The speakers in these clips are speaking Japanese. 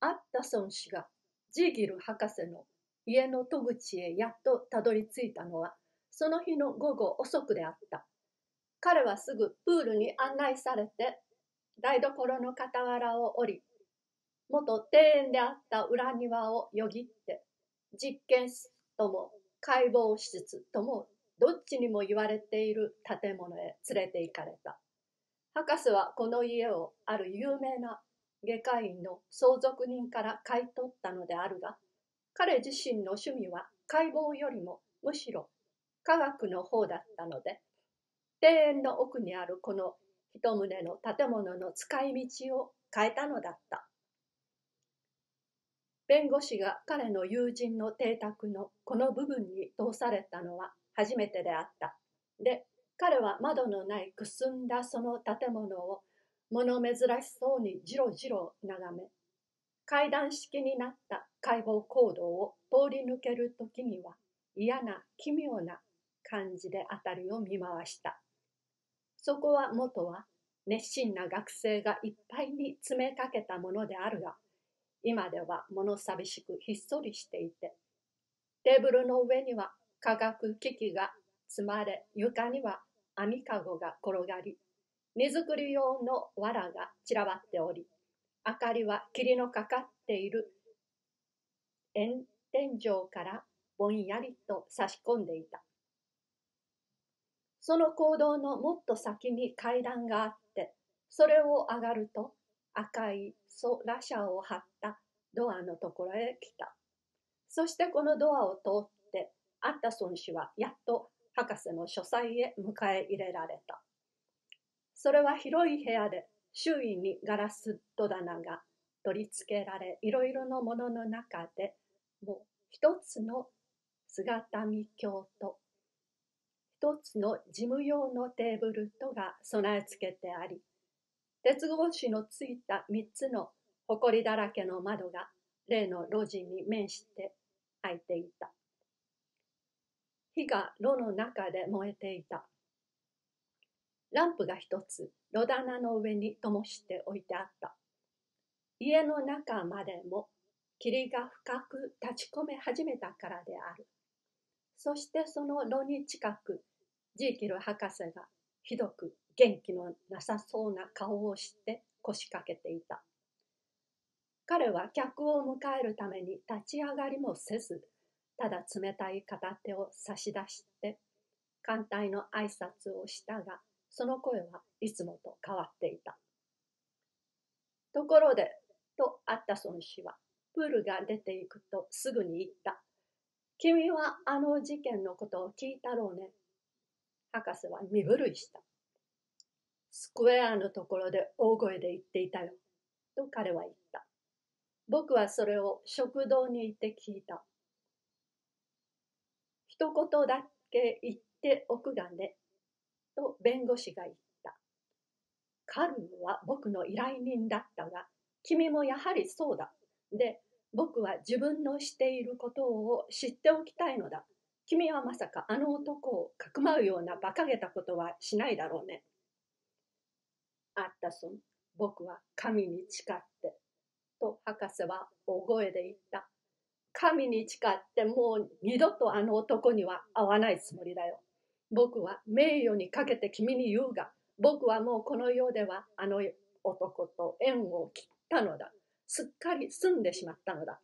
アッタソン氏がジーギル博士の家の戸口へやっとたどり着いたのはその日の午後遅くであった。彼はすぐプールに案内されて台所の傍らを降り、元庭園であった裏庭をよぎって、実験室とも解剖室ともどっちにも言われている建物へ連れて行かれた。博士はこの家をある有名な外科医の相続人から買い取ったのであるが、彼自身の趣味は解剖よりもむしろ科学の方だったので、庭園の奥にあるこの一棟の建物の使い道を変えたのだった。弁護士が彼の友人の邸宅のこの部分に通されたのは初めてであった。で、彼は窓のないくすんだその建物を物珍しそうにじろじろ眺め、階段式になった解剖講堂を通り抜けるときには嫌な奇妙な感じで辺りを見回した。そこは元は熱心な学生がいっぱいに詰めかけたものであるが、今では物寂しくひっそりしていて、テーブルの上には科学機器が積まれ、床には網かごが転がり、荷造り用の藁が散らばっており、明かりは霧のかかっている炎天井からぼんやりと差し込んでいた。その講堂のもっと先に階段があって、それを上がると赤い空車を張ったドアのところへ来た。そしてこのドアを通って、アッタソン氏はやっと博士の書斎へ迎え入れられた。それは広い部屋で、周囲にガラス戸棚が取り付けられ、いろいろなものの中でもう一つの姿見鏡と一つの事務用のテーブルとが備え付けてあり、鉄格子のついた3つの埃だらけの窓が例の路地に面して開いていた。火が炉の中で燃えていた。ランプが一つ炉棚の上に灯して置いてあった。家の中までも霧が深く立ち込め始めたからである。そしてその炉に近く、ジーキル博士がひどく元気のなさそうな顔をして腰掛けていた。彼は客を迎えるために立ち上がりもせず、ただ冷たい片手を差し出して、歓待の挨拶をしたが、その声はいつもと変わっていた。ところで、とアッタソン氏は、プールが出ていくとすぐに言った。君はあの事件のことを聞いたろうね。博士は身震いした。スクエアのところで大声で言っていたよ。と彼は言った。僕はそれを食堂に行って聞いた。一言だけ言っておくがね。と弁護士が言った。カルは僕の依頼人だったが、君もやはりそうだ。で、僕は自分のしていることを知っておきたいのだ。君はまさかあの男をかくまうような馬鹿げたことはしないだろうね。アッタソン、僕は神に誓って。と博士は大声で言った。神に誓ってもう二度とあの男には会わないつもりだよ。僕は名誉にかけて君に言うが、僕はもうこの世ではあの男と縁を切ったのだ。すっかり済んでしまったのだ。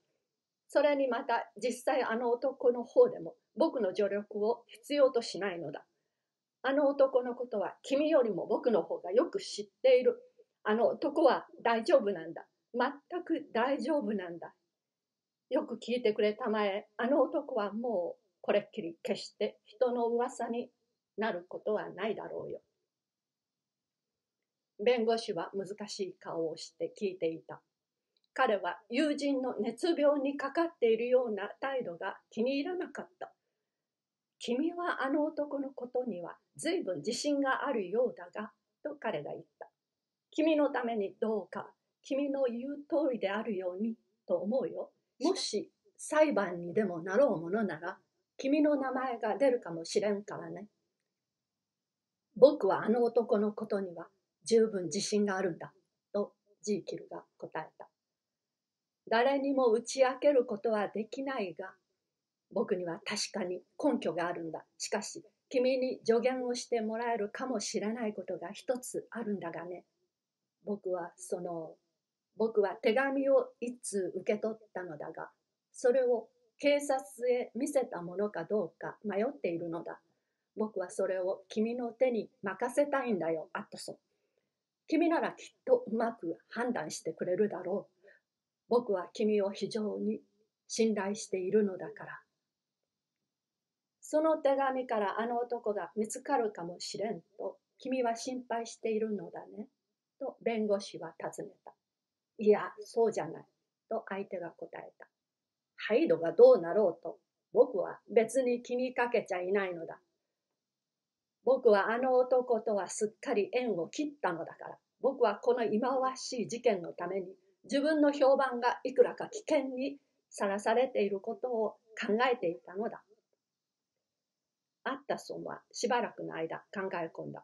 それにまた実際あの男の方でも僕の助力を必要としないのだ。あの男のことは君よりも僕の方がよく知っている。あの男は大丈夫なんだ。全く大丈夫なんだ。よく聞いてくれたまえ、あの男はもうこれっきり決して人の噂になることはないだろうよ。弁護士は難しい顔をして聞いていた。彼は友人の熱病にかかっているような態度が気に入らなかった。君はあの男のことには随分自信があるようだが、と彼が言った。君のためにどうか、君の言う通りであるようにと思うよ。もし裁判にでもなろうものなら、君の名前が出るかもしれんからね。僕はあの男のことには十分自信があるんだ、とジーキルが答えた。誰にも打ち明けることはできないが、僕には確かに根拠があるんだ。しかし、君に助言をしてもらえるかもしれないことが一つあるんだがね。僕は手紙を一通受け取ったのだが、それを警察へ見せたものかどうか迷っているのだ。僕はそれを君の手に任せたいんだよ、アットソン。君ならきっとうまく判断してくれるだろう。僕は君を非常に信頼しているのだから。その手紙からあの男が見つかるかもしれんと、君は心配しているのだね、と弁護士は尋ねた。いや、そうじゃない、と相手が答えた。ハイドがどうなろうと、僕は別に気にかけちゃいないのだ。僕はあの男とはすっかり縁を切ったのだから、僕はこの忌まわしい事件のために、自分の評判がいくらか危険にさらされていることを考えていたのだ。アッタソンはしばらくの間考え込んだ。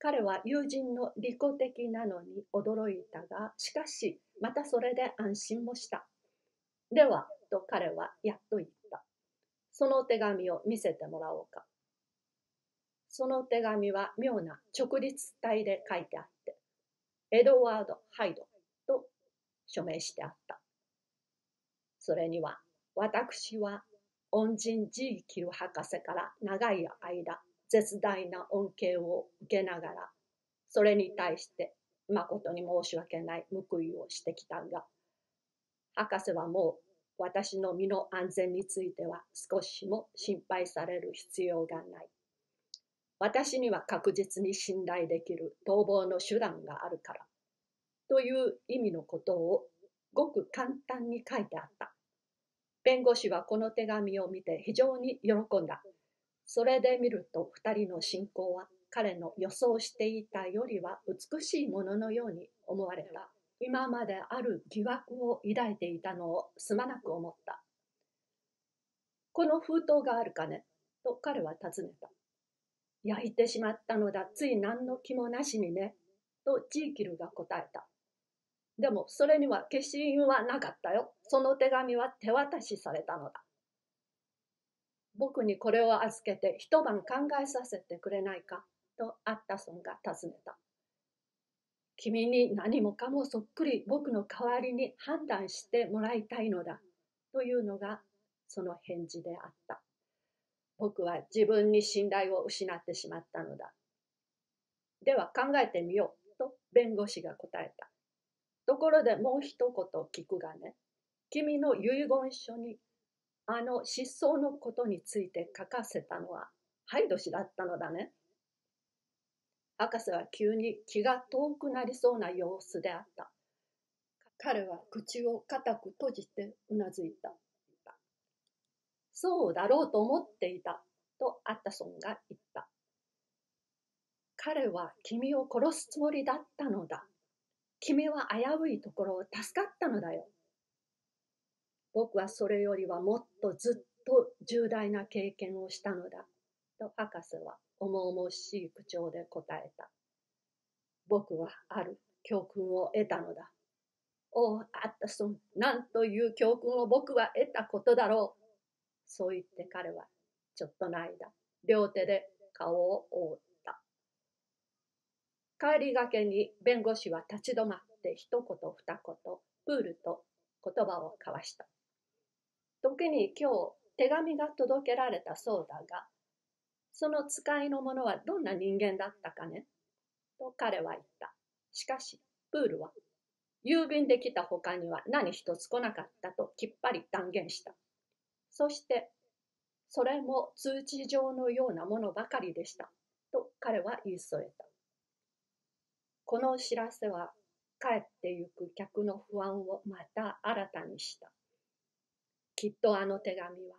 彼は友人の利己的なのに驚いたが、しかしまたそれで安心もした。では、と彼はやっと言った。その手紙を見せてもらおうか。その手紙は妙な直立体で書いてあって、エドワード・ハイドと署名してあった。それには、私は恩人ジーキル博士から長い間、絶大な恩恵を受けながら、それに対して誠に申し訳ない報いをしてきたが、博士はもう私の身の安全については少しも心配される必要がない。私には確実に信頼できる逃亡の手段があるから、という意味のことをごく簡単に書いてあった。弁護士はこの手紙を見て非常に喜んだ。それで見ると2人の信仰は彼の予想していたよりは美しいもののように思われた。今まである疑惑を抱いていたのをすまなく思った。この封筒があるかねと彼は尋ねた。焼いてしまったのだ。つい何の気もなしにね。とジーキルが答えた。でもそれには消印はなかったよ。その手紙は手渡しされたのだ。僕にこれを預けて一晩考えさせてくれないかとアッタソンが尋ねた。君に何もかもそっくり僕の代わりに判断してもらいたいのだというのがその返事であった。僕は自分に信頼を失ってしまったのだ。では考えてみようと弁護士が答えた。ところでもう一言聞くがね、君の遺言書にあの失踪のことについて書かせたのはハイド氏だったのだね。博士は急に気が遠くなりそうな様子であった。彼は口を固く閉じてうなずいた。そうだろうと思っていた、とアッタソンが言った。彼は君を殺すつもりだったのだ。君は危ういところを助かったのだよ。僕はそれよりはもっとずっと重大な経験をしたのだ、と博士は重々しい口調で答えた。僕はある教訓を得たのだ。おお、アッタソン、なんという教訓を僕は得たことだろう。そう言って彼はちょっとの間、両手で顔を覆った。帰りがけに弁護士は立ち止まって一言二言、プールと言葉を交わした。時に今日手紙が届けられたそうだが、その使いの者はどんな人間だったかねと彼は言った。しかし、プールは郵便で来た他には何一つ来なかったときっぱり断言した。そして、それも通知状のようなものばかりでした、と彼は言い添えた。この知らせは、帰ってゆく客の不安をまた新たにした。きっとあの手紙は、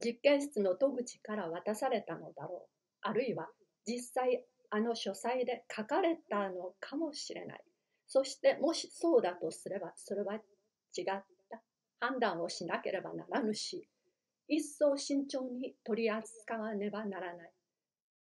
実験室の戸口から渡されたのだろう。あるいは、実際あの書斎で書かれたのかもしれない。そして、もしそうだとすれば、それは違った。判断をしなければならぬし、一層慎重に取り扱わねばならない。